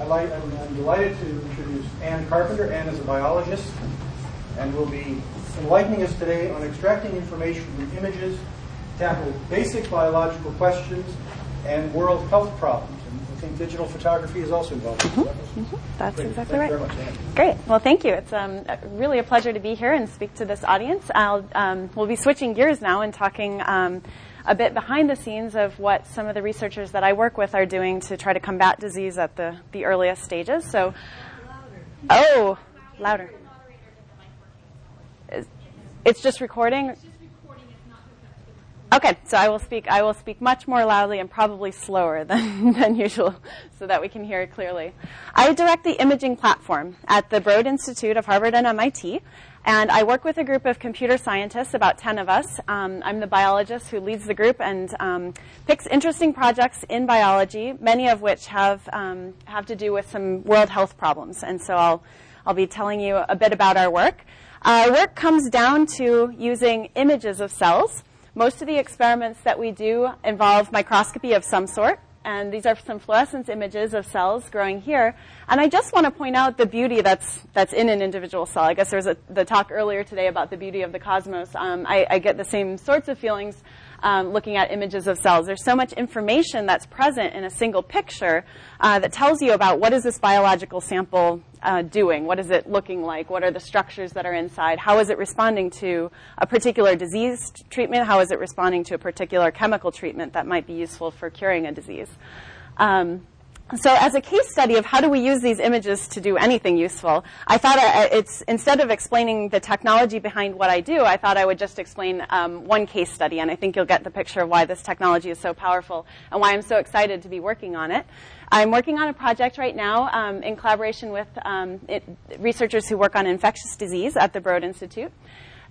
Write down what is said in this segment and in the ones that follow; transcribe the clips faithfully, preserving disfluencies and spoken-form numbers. I'd like, I'm, I'm delighted to introduce Anne Carpenter. Anne is a biologist and will be enlightening us today on extracting information from images, tackle basic biological questions, and world health problems. And I think digital photography is also involved. Mm-hmm. Mm-hmm. That's Great. exactly Thank right. You very much, Anne. Great. Well, thank you. It's um, really a pleasure to be here and speak to this audience. I'll, um, we'll be switching gears now and talking Um, a bit behind the scenes of what some of the researchers that I work with are doing to try to combat disease at the, the earliest stages. So, louder. oh, louder. It's just recording. It's just recording. It's not okay, so I will speak. I will speak much more loudly and probably slower than than usual, so that we can hear it clearly. I direct the imaging platform at the Broad Institute of Harvard and M I T. And I work with a group of computer scientists, about ten of us. Um, I'm the biologist who leads the group and um, picks interesting projects in biology, many of which have um, have to do with some world health problems. And so I'll I'll be telling you a bit about our work. Our work comes down to using images of cells. Most of the experiments that we do involve microscopy of some sort. And these are some fluorescence images of cells growing here. And I just want to point out the beauty that's that's in an individual cell. I guess there was a, the talk earlier today about the beauty of the cosmos. Um, I, I get the same sorts of feelings um, looking at images of cells. There's so much information that's present in a single picture uh, that tells you about what is this biological sample uh, doing? What is it looking like? What are the structures that are inside? How is it responding to a particular disease treatment? How is it responding to a particular chemical treatment that might be useful for curing a disease? Um, so as a case study of how do we use these images to do anything useful, I thought I, it's instead of explaining the technology behind what I do, I thought I would just explain um, one case study, and I think you'll get the picture of why this technology is so powerful and why I'm so excited to be working on it. I'm working on a project right now um, in collaboration with um, it, researchers who work on infectious disease at the Broad Institute.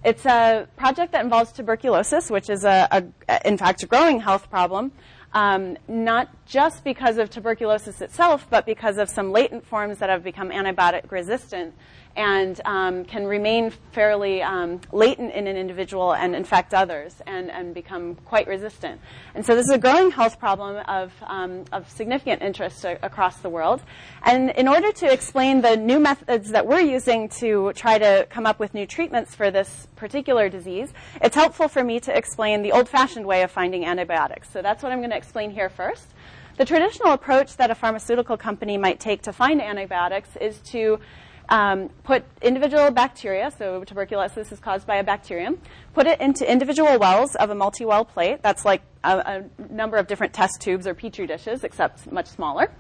It's a project that involves tuberculosis, which is, a, a, in fact, a growing health problem. Um, not just because of tuberculosis itself, but because of some latent forms that have become antibiotic resistant and um, can remain fairly um, latent in an individual and infect others and, and become quite resistant. And so this is a growing health problem of, um, of significant interest a- across the world. And in order to explain the new methods that we're using to try to come up with new treatments for this particular disease, it's helpful for me to explain the old-fashioned way of finding antibiotics. So that's what I'm going to explain here first. The traditional approach that a pharmaceutical company might take to find antibiotics is to um, put individual bacteria, so tuberculosis is caused by a bacterium, put it into individual wells of a multi-well plate. That's like a, a number of different test tubes or petri dishes, except much smaller.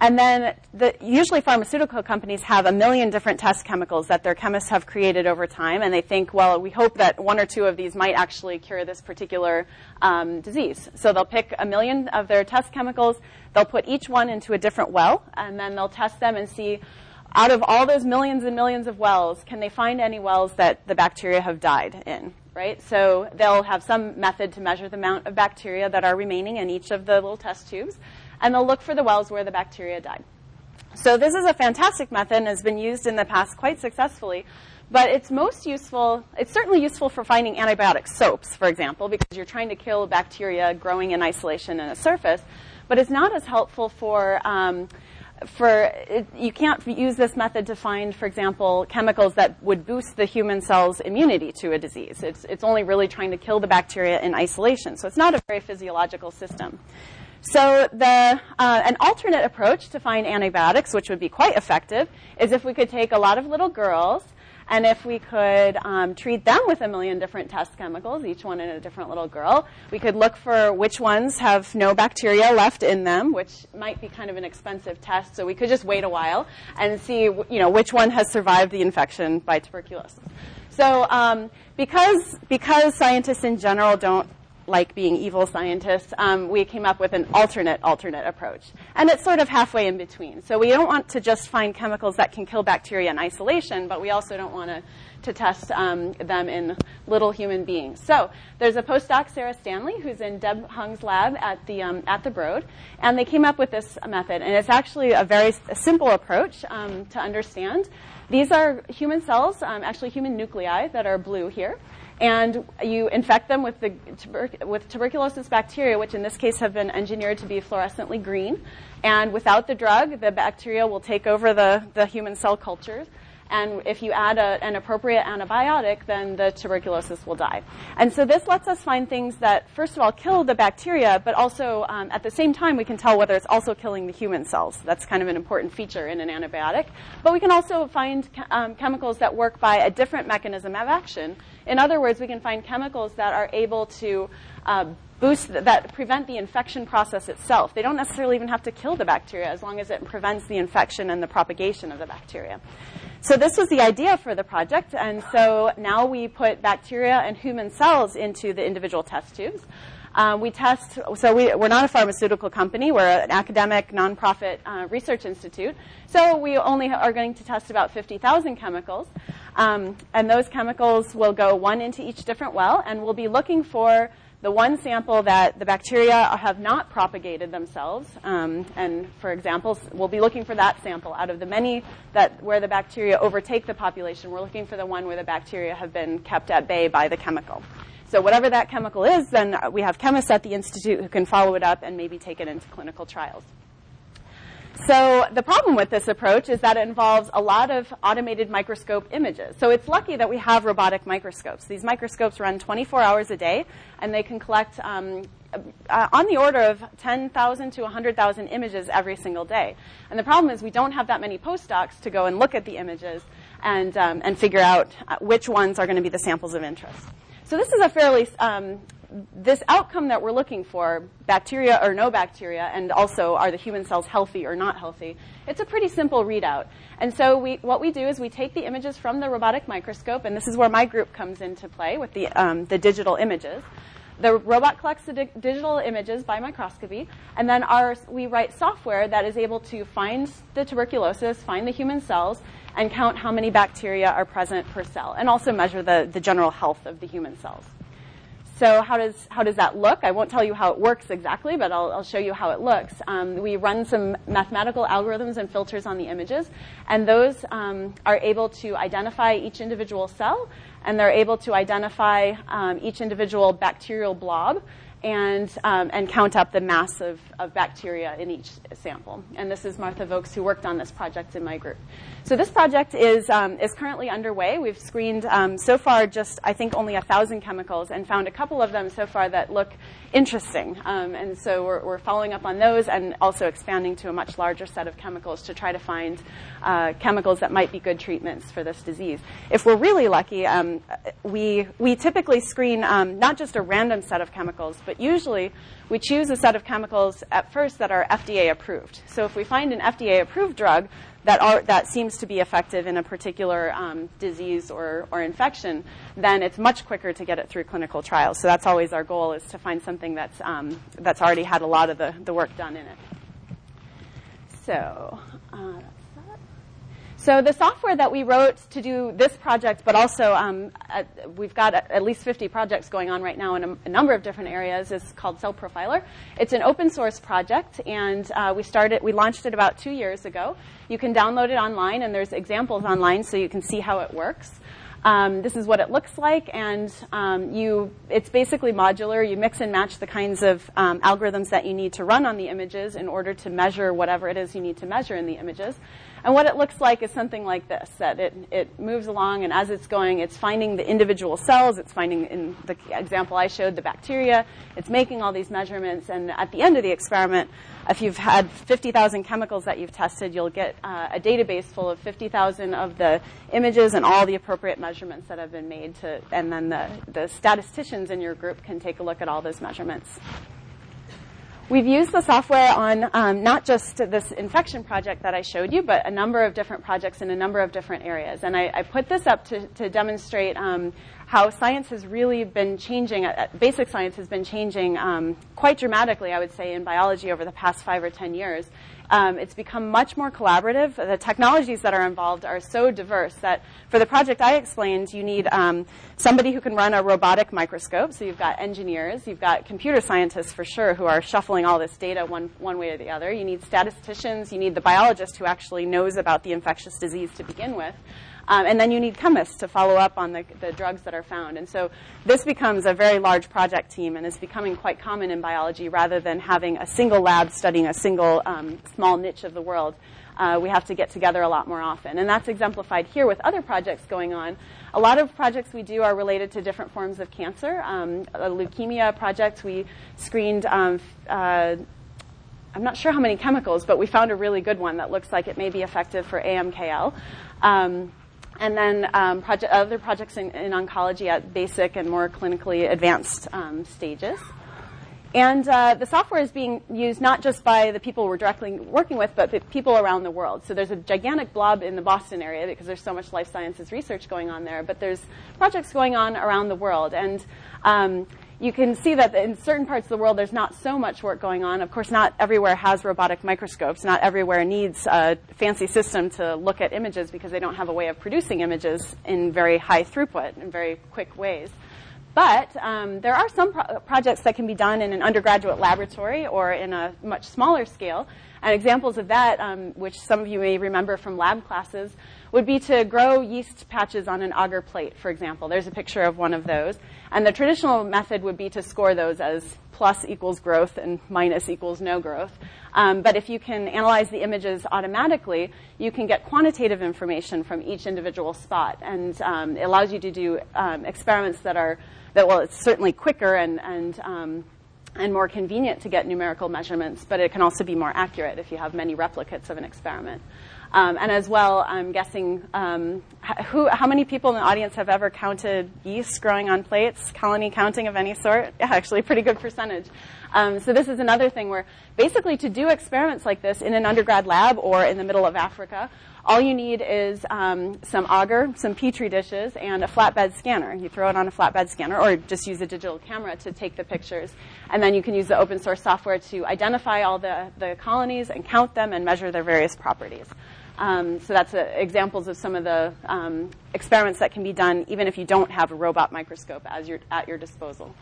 And then the, usually pharmaceutical companies have a million different test chemicals that their chemists have created over time, and they think, well, we hope that one or two of these might actually cure this particular um, disease. So they'll pick a million of their test chemicals, they'll put each one into a different well, and then they'll test them and see, out of all those millions and millions of wells, can they find any wells that the bacteria have died in? Right? So they'll have some method to measure the amount of bacteria that are remaining in each of the little test tubes, and they'll look for the wells where the bacteria died. So this is a fantastic method and has been used in the past quite successfully, but it's most useful, it's certainly useful for finding antibiotic soaps, for example, because you're trying to kill bacteria growing in isolation in a surface, but it's not as helpful for um, For it, you can't use this method to find, for example, chemicals that would boost the human cell's immunity to a disease. It's, it's only really trying to kill the bacteria in isolation. So it's not a very physiological system. So the, uh, an alternate approach to find antibiotics, which would be quite effective, is if we could take a lot of little girls and if we could um, treat them with a million different test chemicals, each one in a different little girl, we could look for which ones have no bacteria left in them, which might be kind of an expensive test. So we could just wait a while and see, you know, which one has survived the infection by tuberculosis. So um, because because scientists in general don't like being evil scientists, um, we came up with an alternate, alternate approach. And it's sort of halfway in between. So we don't want to just find chemicals that can kill bacteria in isolation, but we also don't want to to test um, them in little human beings. So there's a postdoc, Sarah Stanley, who's in Deb Hung's lab at the, um, at the Broad, and they came up with this method. And it's actually a very simple approach um, to understand. These are human cells, um, actually human nuclei that are blue here. And you infect them with, the tuber- with tuberculosis bacteria, which in this case have been engineered to be fluorescently green. And without the drug, the bacteria will take over the, the human cell cultures. And if you add a, an appropriate antibiotic, then the tuberculosis will die. And so this lets us find things that, first of all, kill the bacteria, but also um, at the same time, we can tell whether it's also killing the human cells. That's kind of an important feature in an antibiotic. But we can also find um, chemicals that work by a different mechanism of action. In other words, we can find chemicals that are able to uh, boost, th- that prevent the infection process itself. They don't necessarily even have to kill the bacteria as long as it prevents the infection and the propagation of the bacteria. So this was the idea for the project, and so now we put bacteria and human cells into the individual test tubes. Um, we test, so we, we're not a pharmaceutical company. We're an academic, nonprofit uh, research institute. So we only are going to test about fifty thousand chemicals. Um, and those chemicals will go one into each different well, and we'll be looking for the one sample that the bacteria have not propagated themselves. Um, and for example, we'll be looking for that sample out of the many that where the bacteria overtake the population. We're looking for the one where the bacteria have been kept at bay by the chemical. So whatever that chemical is, then we have chemists at the institute who can follow it up and maybe take it into clinical trials. So the problem with this approach is that it involves a lot of automated microscope images. So it's lucky that we have robotic microscopes. These microscopes run twenty-four hours a day, and they can collect um, uh, on the order of ten thousand to one hundred thousand images every single day. And the problem is we don't have that many postdocs to go and look at the images and, um, and figure out which ones are going to be the samples of interest. So this is a fairly... Um, This outcome that we're looking for, bacteria or no bacteria, and also are the human cells healthy or not healthy, it's a pretty simple readout. And so we, what we do is we take the images from the robotic microscope, and this is where my group comes into play with the, um, the digital images. The robot collects the di- digital images by microscopy, and then our, we write software that is able to find the tuberculosis, find the human cells, and count how many bacteria are present per cell, and also measure the, the general health of the human cells. So how does how does that look? I won't tell you how it works exactly, but I'll, I'll show you how it looks. Um, we run some mathematical algorithms and filters on the images, and those um, are able to identify each individual cell, and they're able to identify um, each individual bacterial blob, and um, and count up the mass of, of bacteria in each sample. And this is Martha Vokes, who worked on this project in my group. So this project is um, is currently underway. We've screened um, so far just, I think, only one thousand chemicals and found a couple of them so far that look interesting. Um, and so we're, we're following up on those and also expanding to a much larger set of chemicals to try to find uh, chemicals that might be good treatments for this disease. If we're really lucky, um, we, we typically screen um, not just a random set of chemicals, but usually we choose a set of chemicals at first that are F D A approved. So if we find an F D A approved drug that are, that seems to be effective in a particular um, disease or, or infection, then it's much quicker to get it through clinical trials. So that's always our goal, is to find something that's um, that's already had a lot of the, the work done in it. So uh, So the software that we wrote to do this project, but also um, at, we've got at least fifty projects going on right now in a, a number of different areas, is called Cell Profiler. It's an open source project, and uh, we started, we launched it about two years ago. You can download it online, and there's examples online, so you can see how it works. Um, this is what it looks like, and um, you, it's basically modular. You mix and match the kinds of um, algorithms that you need to run on the images in order to measure whatever it is you need to measure in the images. And what it looks like is something like this, that it, it moves along, and as it's going, it's finding the individual cells. It's finding, in the example I showed, the bacteria. It's making all these measurements, and at the end of the experiment, if you've had fifty thousand chemicals that you've tested, you'll get uh, a database full of fifty thousand of the images and all the appropriate measurements that have been made to, and then the, the statisticians in your group can take a look at all those measurements. We've used the software on um, not just this infection project that I showed you, but a number of different projects in a number of different areas. And I, I put this up to, to demonstrate um, how science has really been changing, uh, basic science has been changing um, quite dramatically, I would say, in biology over the past five or ten years. Um, it's become much more collaborative. The technologies that are involved are so diverse that for the project I explained, you need um, somebody who can run a robotic microscope. So you've got engineers, you've got computer scientists for sure who are shuffling all this data one, one way or the other. You need statisticians, you need the biologist who actually knows about the infectious disease to begin with. Um, and then you need chemists to follow up on the, the drugs that are found. And so this becomes a very large project team and is becoming quite common in biology rather than having a single lab studying a single um, small niche of the world. Uh, we have to get together a lot more often. And that's exemplified here with other projects going on. A lot of projects we do are related to different forms of cancer. Um, a leukemia project, we screened um, uh, I'm not sure how many chemicals, but we found a really good one that looks like it may be effective for A M K L. Um, And then um, project, other projects in, in oncology at basic and more clinically advanced um, stages. And uh, the software is being used not just by the people we're directly working with, but the people around the world. So there's a gigantic blob in the Boston area because there's so much life sciences research going on there. But there's projects going on around the world. And um, you can see that in certain parts of the world, there's not so much work going on. Of course, not everywhere has robotic microscopes. Not everywhere needs a fancy system to look at images because they don't have a way of producing images in very high throughput and very quick ways. But um, there are some pro- projects that can be done in an undergraduate laboratory or in a much smaller scale. And examples of that, um, which some of you may remember from lab classes, would be to grow yeast patches on an agar plate, for example. There's a picture of one of those. And the traditional method would be to score those as plus equals growth and minus equals no growth. Um, but if you can analyze the images automatically, you can get quantitative information from each individual spot. And um, it allows you to do um, experiments that are that well, it's certainly quicker and and um, and more convenient to get numerical measurements, but it can also be more accurate if you have many replicates of an experiment. Um, and as well, I'm guessing um, who, how many people in the audience have ever counted yeast growing on plates, colony counting of any sort? Yeah, actually, a pretty good percentage. Um, so this is another thing where basically to do experiments like this in an undergrad lab or in the middle of Africa, all you need is um, some agar, some petri dishes, and a flatbed scanner. You throw it on a flatbed scanner or just use a digital camera to take the pictures. And then you can use the open source software to identify all the, the colonies and count them and measure their various properties. Um, so that's uh, examples of some of the um, experiments that can be done even if you don't have a robot microscope as your, at your disposal.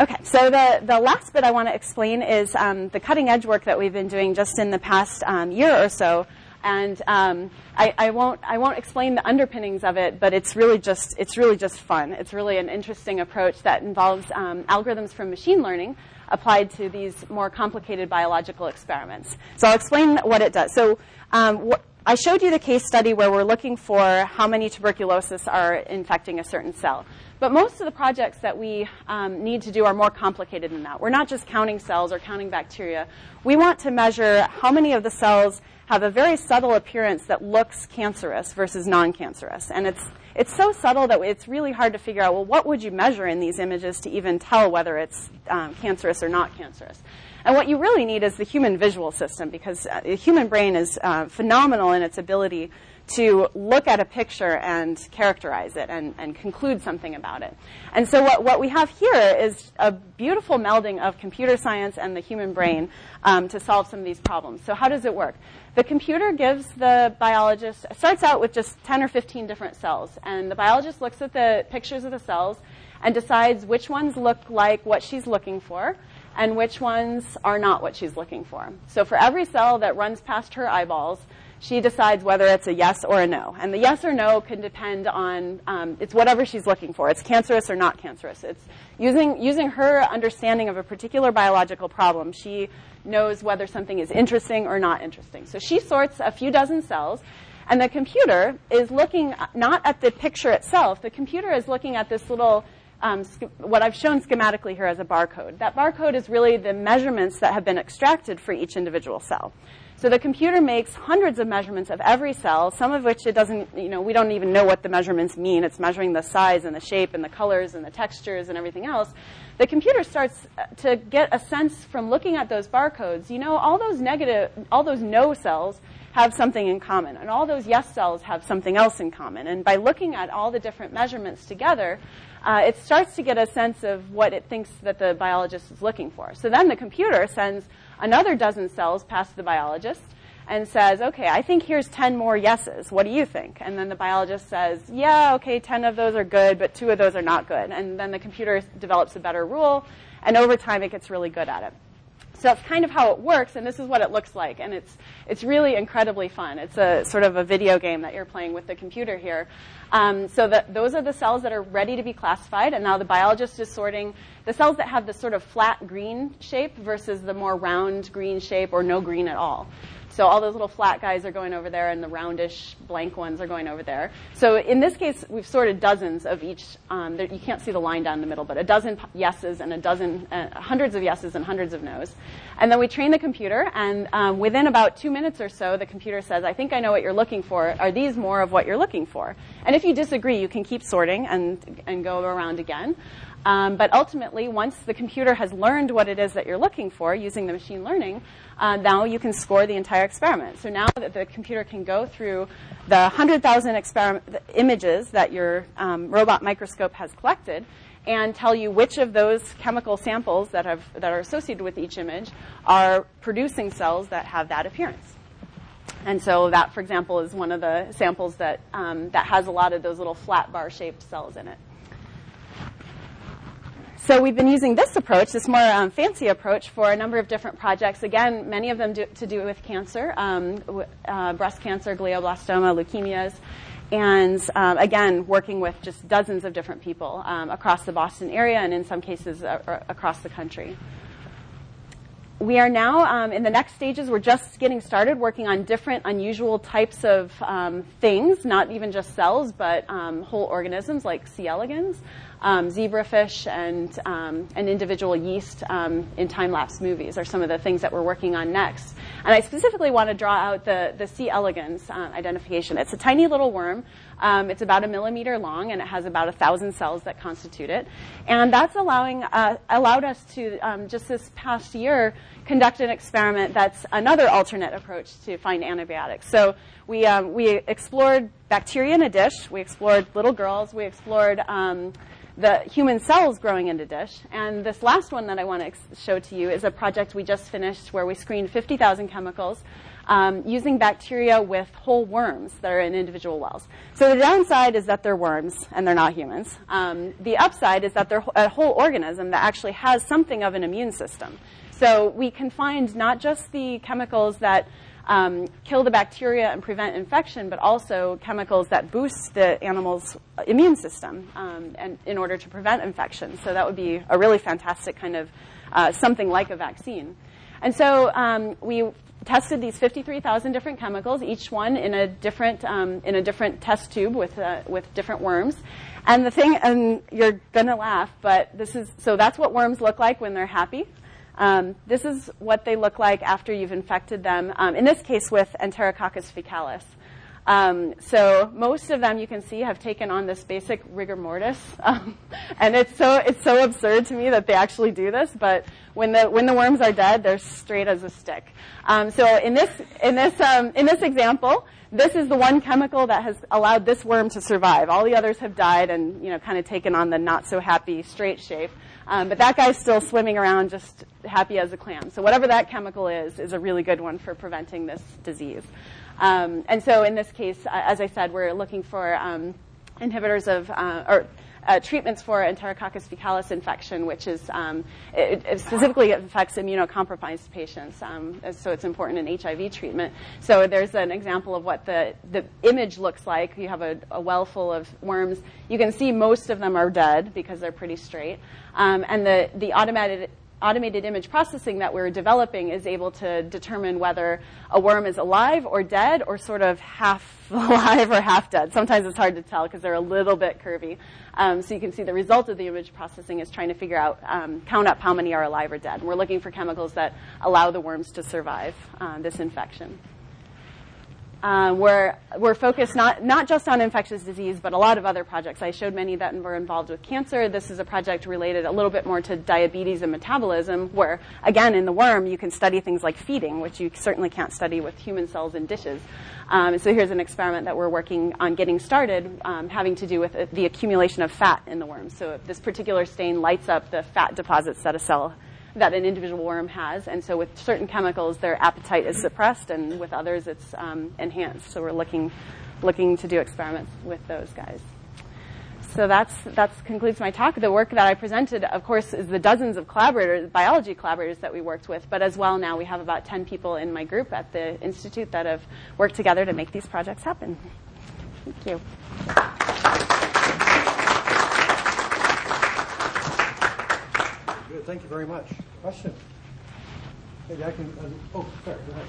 Okay, so the, the last bit I want to explain is um, the cutting edge work that we've been doing just in the past um, year or so. And um, I, I won't I won't explain the underpinnings of it, but it's really just it's really just fun. It's really an interesting approach that involves um, algorithms from machine learning applied to these more complicated biological experiments. So I'll explain what it does. So um, wh- I showed you the case study where we're looking for how many tuberculosis are infecting a certain cell. But most of the projects that we um, need to do are more complicated than that. We're not just counting cells or counting bacteria. We want to measure how many of the cells have a very subtle appearance that looks cancerous versus non-cancerous. And it's it's so subtle that it's really hard to figure out, well, what would you measure in these images to even tell whether it's um, cancerous or not cancerous? And what you really need is the human visual system, because the human brain is uh, phenomenal in its ability to look at a picture and characterize it and, and conclude something about it. And so what, what we have here is a beautiful melding of computer science and the human brain um, to solve some of these problems. So how does it work? The computer gives the biologist, starts out with just ten or fifteen different cells, and the biologist looks at the pictures of the cells and decides which ones look like what she's looking for and which ones are not what she's looking for. So for every cell that runs past her eyeballs, she decides whether it's a yes or a no. And the yes or no can depend on, um, it's whatever she's looking for. It's cancerous or not cancerous. It's using using her understanding of a particular biological problem. She knows whether something is interesting or not interesting. So she sorts a few dozen cells, and the computer is looking not at the picture itself. The computer is looking at this little, Um, what I've shown schematically here as a barcode. That barcode is really the measurements that have been extracted for each individual cell. So the computer makes hundreds of measurements of every cell, some of which it doesn't, you know, we don't even know what the measurements mean. It's measuring the size and the shape and the colors and the textures and everything else. The computer starts to get a sense from looking at those barcodes, you know, all those negative, all those no cells have something in common. And all those yes cells have something else in common. And by looking at all the different measurements together, uh, it starts to get a sense of what it thinks that the biologist is looking for. So then the computer sends another dozen cells past the biologist and says, okay, I think here's ten more yeses. What do you think? And then the biologist says, yeah, okay, ten of those are good, but two of those are not good. And then the computer develops a better rule, and over time it gets really good at it. So that's kind of how it works, and this is what it looks like. And it's it's really incredibly fun. It's a sort of a video game that you're playing with the computer here. Um, so that those are the cells that are ready to be classified, and now the biologist is sorting the cells that have the sort of flat green shape versus the more round green shape or no green at all. So all those little flat guys are going over there, and the roundish blank ones are going over there. So in this case, we've sorted dozens of each. Um, there, you can't see the line down the middle, but a dozen yeses and a dozen, uh, hundreds of yeses and hundreds of nos. And then we train the computer, and um, within about two minutes or so, the computer says, I think I know what you're looking for. Are these more of what you're looking for? And if you disagree, you can keep sorting and, and go around again. Um, but ultimately, once the computer has learned what it is that you're looking for using the machine learning, uh, now you can score the entire experiment. So now that the computer can go through the one hundred thousand experiment images that your um, robot microscope has collected and tell you which of those chemical samples that, have, that are associated with each image are producing cells that have that appearance. And so that, for example, is one of the samples that, um, that has a lot of those little flat bar-shaped cells in it. So we've been using this approach, this more um, fancy approach, for a number of different projects. Again, many of them do, to do with cancer, um, uh, breast cancer, glioblastoma, leukemias. And um, again, working with just dozens of different people um, across the Boston area and in some cases uh, across the country. We are now um, in the next stages. We're just getting started working on different unusual types of um, things, not even just cells, but um, whole organisms like C. elegans, um, zebrafish, and um, an individual yeast um, in time-lapse movies are some of the things that we're working on next. And I specifically want to draw out the, the C. elegans uh, identification. It's a tiny little worm. Um, it's about a millimeter long, and it has about one thousand cells that constitute it. And that's allowing uh, allowed us to, um, just this past year, conduct an experiment that's another alternate approach to find antibiotics. So we, um, we explored bacteria in a dish. We explored little girls. We explored um, the human cells growing in a dish. And this last one that I want to ex- show to you is a project we just finished where we screened fifty thousand chemicals Um, using bacteria with whole worms that are in individual wells. So the downside is that they're worms and they're not humans. Um, the upside is that they're a whole organism that actually has something of an immune system. So we can find not just the chemicals that um, kill the bacteria and prevent infection, but also chemicals that boost the animal's immune system um, and in order to prevent infection. So that would be a really fantastic kind of uh, something like a vaccine. And so um, we tested these fifty-three thousand different chemicals, each one in a different um, in a different test tube with uh, with different worms. And the thing, and you're gonna laugh, but this is so that's what worms look like when they're happy. Um, this is what they look like after you've infected them. Um, in this case, with Enterococcus faecalis. Um, so most of them, you can see, have taken on this basic rigor mortis, um, and it's so it's so absurd to me that they actually do this. But when the when the worms are dead, they're straight as a stick. Um, so in this in this um, in this example, this is the one chemical that has allowed this worm to survive. All the others have died and, you know, kind of taken on the not so happy straight shape. Um, but that guy's still swimming around, just happy as a clam. So whatever that chemical is, is a really good one for preventing this disease. Um, and so in this case, uh, as I said, we're looking for um, inhibitors of uh, or uh, treatments for Enterococcus faecalis infection, which is um, it, it specifically affects immunocompromised patients. Um, so it's important in H I V treatment. So there's an example of what the, the image looks like. You have a, a well full of worms. You can see most of them are dead because they're pretty straight. Um, and the, the automated Automated image processing that we're developing is able to determine whether a worm is alive or dead or sort of half alive or half dead. Sometimes it's hard to tell because they're a little bit curvy. Um, so you can see the result of the image processing is trying to figure out, um, count up how many are alive or dead. And we're looking for chemicals that allow the worms to survive uh, this infection. Uh, we're, we're focused not, not just on infectious disease, but a lot of other projects. I showed many that were involved with cancer. This is a project related a little bit more to diabetes and metabolism, where, again, in the worm, you can study things like feeding, which you certainly can't study with human cells in dishes. Um, so here's an experiment that we're working on getting started, um, having to do with uh, the accumulation of fat in the worm. So if this particular stain lights up the fat deposits that a cell that an individual worm has, and so with certain chemicals, their appetite is suppressed, and with others, it's um, enhanced. So we're looking, looking to do experiments with those guys. So that's that's concludes my talk. The work that I presented, of course, is the dozens of collaborators, biology collaborators that we worked with, but as well now we have about ten people in my group at the institute that have worked together to make these projects happen. Thank you. Good. Thank you very much. Question? Maybe I can. Uh, oh, sorry. Go ahead.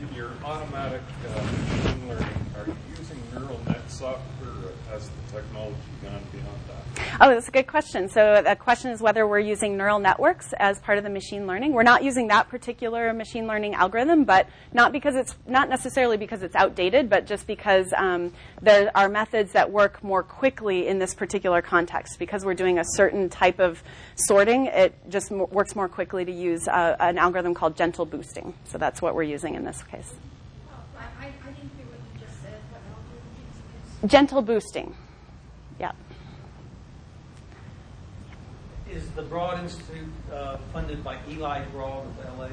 In your automatic uh, machine learning, are you using neural net software, or has the technology gone beyond that? Oh, that's a good question. So the question is whether we're using neural networks as part of the machine learning. We're not using that particular machine learning algorithm, but not because it's not necessarily because it's outdated, but just because um, there are methods that work more quickly in this particular context. Because we're doing a certain type of sorting, it just m- works more quickly to use uh, an algorithm called gentle boosting. So that's what we're using in this case. Oh, I, I didn't hear what you just said. What algorithm is? Gentle boosting. Yeah. Is the Broad Institute uh, funded by Eli Broad of L A?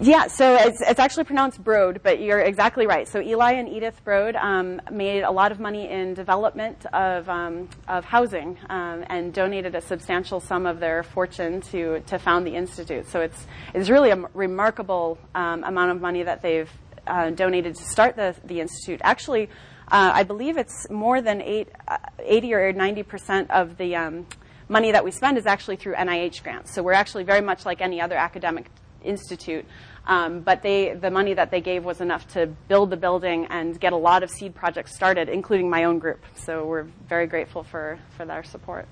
Yeah, so it's, it's actually pronounced Broad, but you're exactly right. So Eli and Edith Broad um, made a lot of money in development of um, of housing um, and donated a substantial sum of their fortune to to found the institute. So it's it's really a remarkable um, amount of money that they've uh, donated to start the the institute. Actually, uh, I believe it's more than eight, uh, eighty or ninety percent of the um, money that we spend is actually through N I H grants. So we're actually very much like any other academic institute. Um, but they, the money that they gave was enough to build the building and get a lot of seed projects started, including my own group. So we're very grateful for, for their support.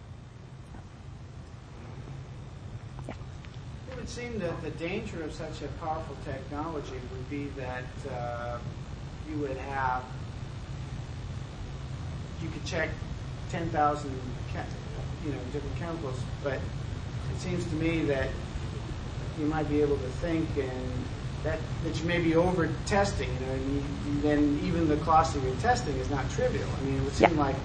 Yeah. It would seem that the danger of such a powerful technology would be that uh, you would have, you could check ten thousand you know, different chemicals, but it seems to me that you might be able to think and that, that you may be over testing, you know, and, you, and then even the cost of your testing is not trivial. I mean, it would seem yeah. like,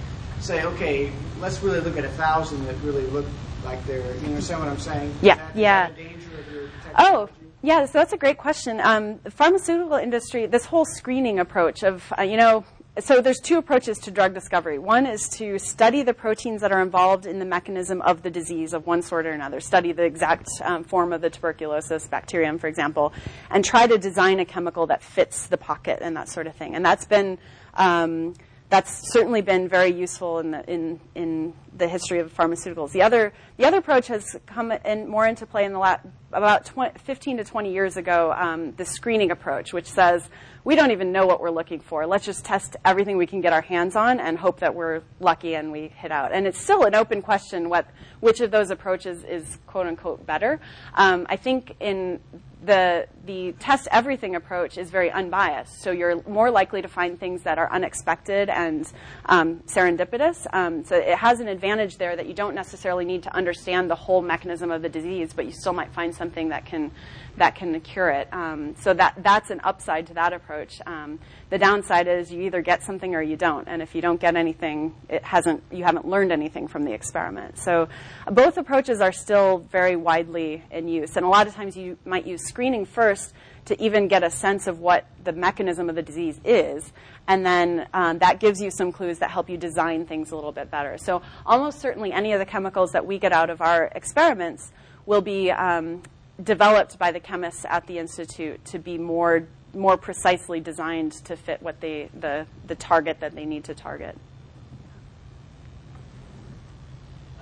say, okay, let's really look at a thousand that really look like they're, you know, understand what I'm saying? Yeah, that, yeah. That the danger of your technology? Oh. Yeah, so that's a great question. Um, the pharmaceutical industry, this whole screening approach of, uh, you know, so there's two approaches to drug discovery. One is to study the proteins that are involved in the mechanism of the disease of one sort or another, study the exact um, form of the tuberculosis bacterium, for example, and try to design a chemical that fits the pocket and that sort of thing. And that's been um, that's certainly been very useful in the in in the history of pharmaceuticals. The other the other approach has come in more into play in the last about twenty, fifteen to twenty years ago. Um, the screening approach, which says we don't even know what we're looking for. Let's just test everything we can get our hands on and hope that we're lucky and we hit out. And it's still an open question what which of those approaches is quote unquote better. Um, I think in the the test everything approach is very unbiased, so you're more likely to find things that are unexpected and um, serendipitous. Um, so it has an advantage there that you don't necessarily need to understand the whole mechanism of the disease, but you still might find something that can that can cure it. Um, so that that's an upside to that approach. Um, the downside is you either get something or you don't, and if you don't get anything, it hasn't you haven't learned anything from the experiment. So both approaches are still very widely in use, and a lot of times you might use screening first to even get a sense of what the mechanism of the disease is, and then um, that gives you some clues that help you design things a little bit better. So almost certainly any of the chemicals that we get out of our experiments will be um, developed by the chemists at the institute to be more more precisely designed to fit what they, the the target that they need to target.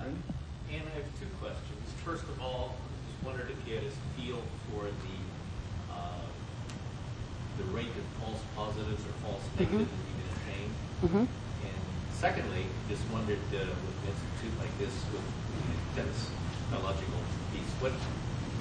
Anne, I have two questions. First of all, I just wondered if you had a feel for the uh, the rate of false positives or false negatives that you can attain. And secondly, just wondered uh, with an institute like this, with an intense biological piece, what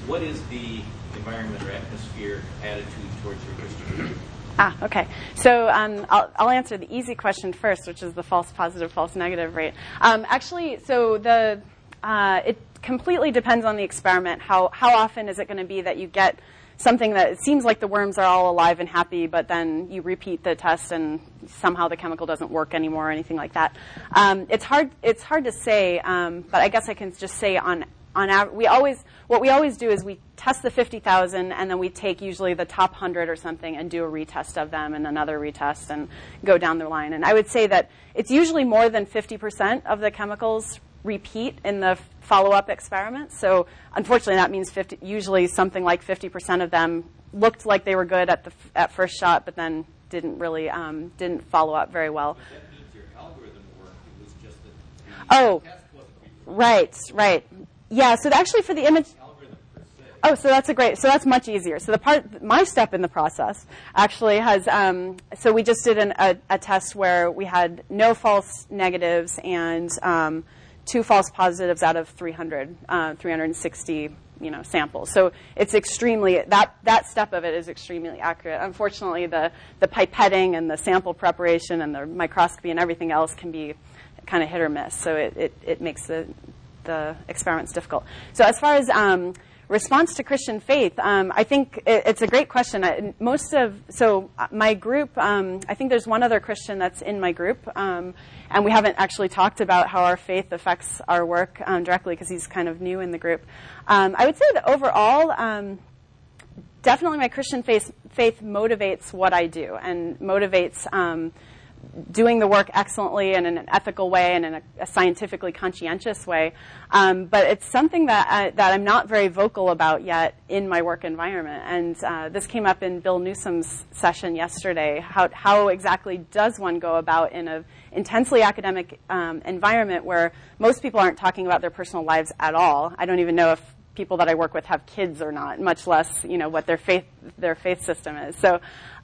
What is the environment or atmosphere attitude towards your research? Ah, okay. So um, I'll, I'll answer the easy question first, which is the false positive, false negative rate. Um, actually, so the uh, it completely depends on the experiment. How how often is it going to be that you get something that it seems like the worms are all alive and happy, but then you repeat the test and somehow the chemical doesn't work anymore or anything like that? Um, it's hard. It's hard to say, um, but I guess I can just say on. On average, we always, what we always do is we test the fifty thousand, and then we take usually the top one hundred or something and do a retest of them and another retest and go down the line. And I would say that it's usually more than fifty percent of the chemicals repeat in the follow-up experiments. So unfortunately, that means fifty, usually something like fifty percent of them looked like they were good at the at first shot, but then didn't really um, didn't follow up very well. But that means your algorithm worked. It was just that the oh, test wasn't before. right, right. Yeah, so actually for the image, oh, so that's a great, so that's much easier. So the part, my step in the process actually has, um, so we just did an, a, a test where we had no false negatives and um, two false positives out of three hundred, uh, three hundred sixty, you know, samples. So it's extremely, that, that step of it is extremely accurate. Unfortunately, the, the pipetting and the sample preparation and the microscopy and everything else can be kind of hit or miss. So it, it, it makes the... the experiment's difficult. So as far as um, response to Christian faith, um, I think it, it's a great question. I, most of, so my group, um, I think there's one other Christian that's in my group, um, and we haven't actually talked about how our faith affects our work um, directly because he's kind of new in the group. Um, I would say that overall, um, definitely my Christian faith, faith motivates what I do and motivates um, doing the work excellently and in an ethical way and in a, a scientifically conscientious way. Um, but it's something that, I, that I'm not very vocal about yet in my work environment. And uh, this came up in Bill Newsom's session yesterday. How, how exactly does one go about in an intensely academic um, environment where most people aren't talking about their personal lives at all? I don't even know if people that I work with have kids or not, much less, you know, what their faith, their faith system is. So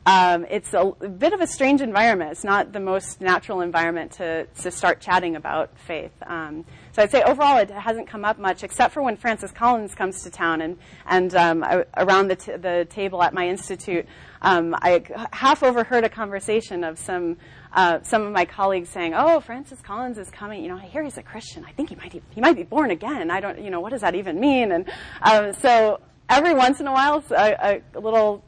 um, it's a bit of a strange environment. It's not the most natural environment to, to start chatting about faith. Um, so I'd say overall it hasn't come up much, except for when Francis Collins comes to town and, and um, I, around the, t the table at my institute, um, I half overheard a conversation of some Uh, some of my colleagues saying, "Oh, Francis Collins is coming. You know, I hear he's a Christian. I think he might he might be born again. I don't, you know, what does that even mean?" And um, so every once in a while, a, a little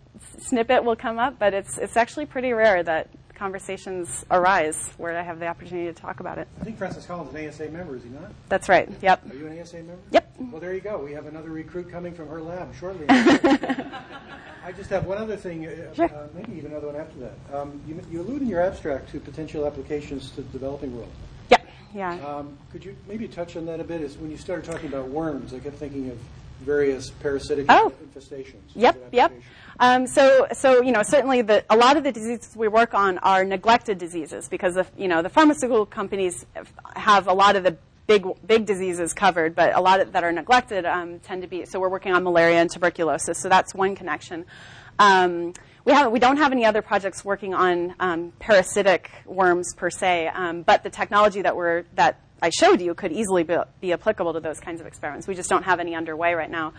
snippet will come up, but it's it's actually pretty rare that conversations arise where I have the opportunity to talk about it. I think Francis Collins is an A S A member, is he not? That's right. Yep. Are you an A S A member? Yep. Well, there you go. We have another recruit coming from her lab shortly. I just have one other thing, uh, sure. uh, maybe even another one after that. Um, you, you allude in your abstract to potential applications to the developing world. Yep. Yeah. Um, could you maybe touch on that a bit? Is when you started talking about worms, I kept thinking of various parasitic oh. infestations. Yep, yep. Um, so, so you know, certainly the, a lot of the diseases we work on are neglected diseases because the, you know, the pharmaceutical companies have a lot of the big big diseases covered, but a lot of, that are neglected um, tend to be. So we're working on malaria and tuberculosis. So that's one connection. Um, we haven't, we don't have any other projects working on um, parasitic worms per se, um, but the technology that we're that I showed you could easily be, be applicable to those kinds of experiments. We just don't have any underway right now.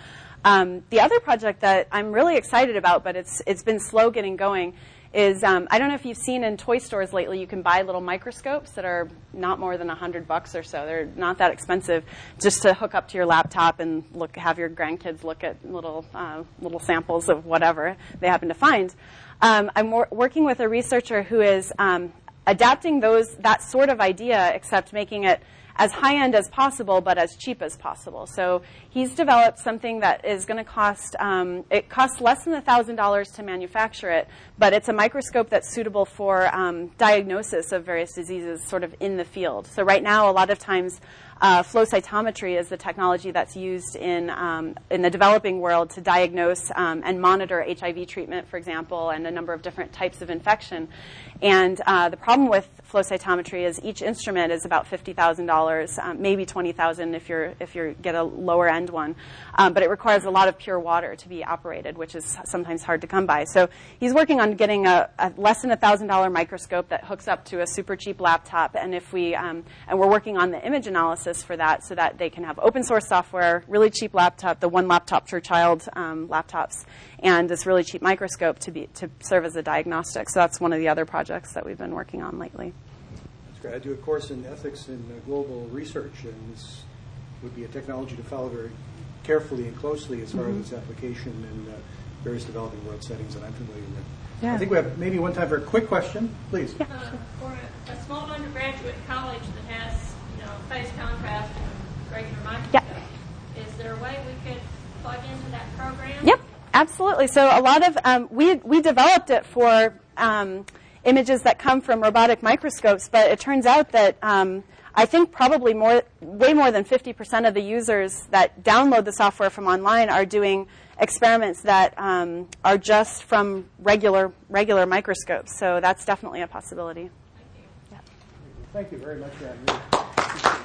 Um, the other project that I'm really excited about, but it's it's been slow getting going, is um, I don't know if you've seen in toy stores lately, you can buy little microscopes that are not more than a hundred bucks or so. They're not that expensive, just to hook up to your laptop and look, have your grandkids look at little uh, little samples of whatever they happen to find. Um, I'm wor working with a researcher who is um, adapting those that sort of idea, except making it as high-end as possible, but as cheap as possible. So he's developed something that is going to cost, um, it costs less than a thousand dollars to manufacture it, but it's a microscope that's suitable for um, diagnosis of various diseases sort of in the field. So right now, a lot of times, uh, flow cytometry is the technology that's used in, um, in the developing world to diagnose um, and monitor H I V treatment, for example, and a number of different types of infection. And uh, the problem with flow cytometry is each instrument is about fifty thousand dollars, um, maybe twenty thousand dollars if you're if you get a lower end one. Um, but it requires a lot of pure water to be operated, which is sometimes hard to come by. So he's working on getting a, a less than a thousand dollar microscope that hooks up to a super cheap laptop. And if we um, and we're working on the image analysis. basis for that so that they can have open source software, really cheap laptop, the one laptop per child um, laptops, and this really cheap microscope to be to serve as a diagnostic. So that's one of the other projects that we've been working on lately. That's great. I do a course in ethics in global research, and this would be a technology to follow very carefully and closely as far mm-hmm. as its application in uh, various developing world settings that I'm familiar with. Yeah. I think we have maybe one time for a quick question. Please. Yeah. Uh, for a, a small undergraduate college that has, you know, phase contrast and regular microscope, yeah. is there a way we could plug into that program? Yep, absolutely. So a lot of, um, we, we developed it for um, images that come from robotic microscopes, but it turns out that um, I think probably more, way more than fifty percent of the users that download the software from online are doing experiments that um, are just from regular regular microscopes. So that's definitely a possibility. Thank you. Yeah. Thank you very much for having me.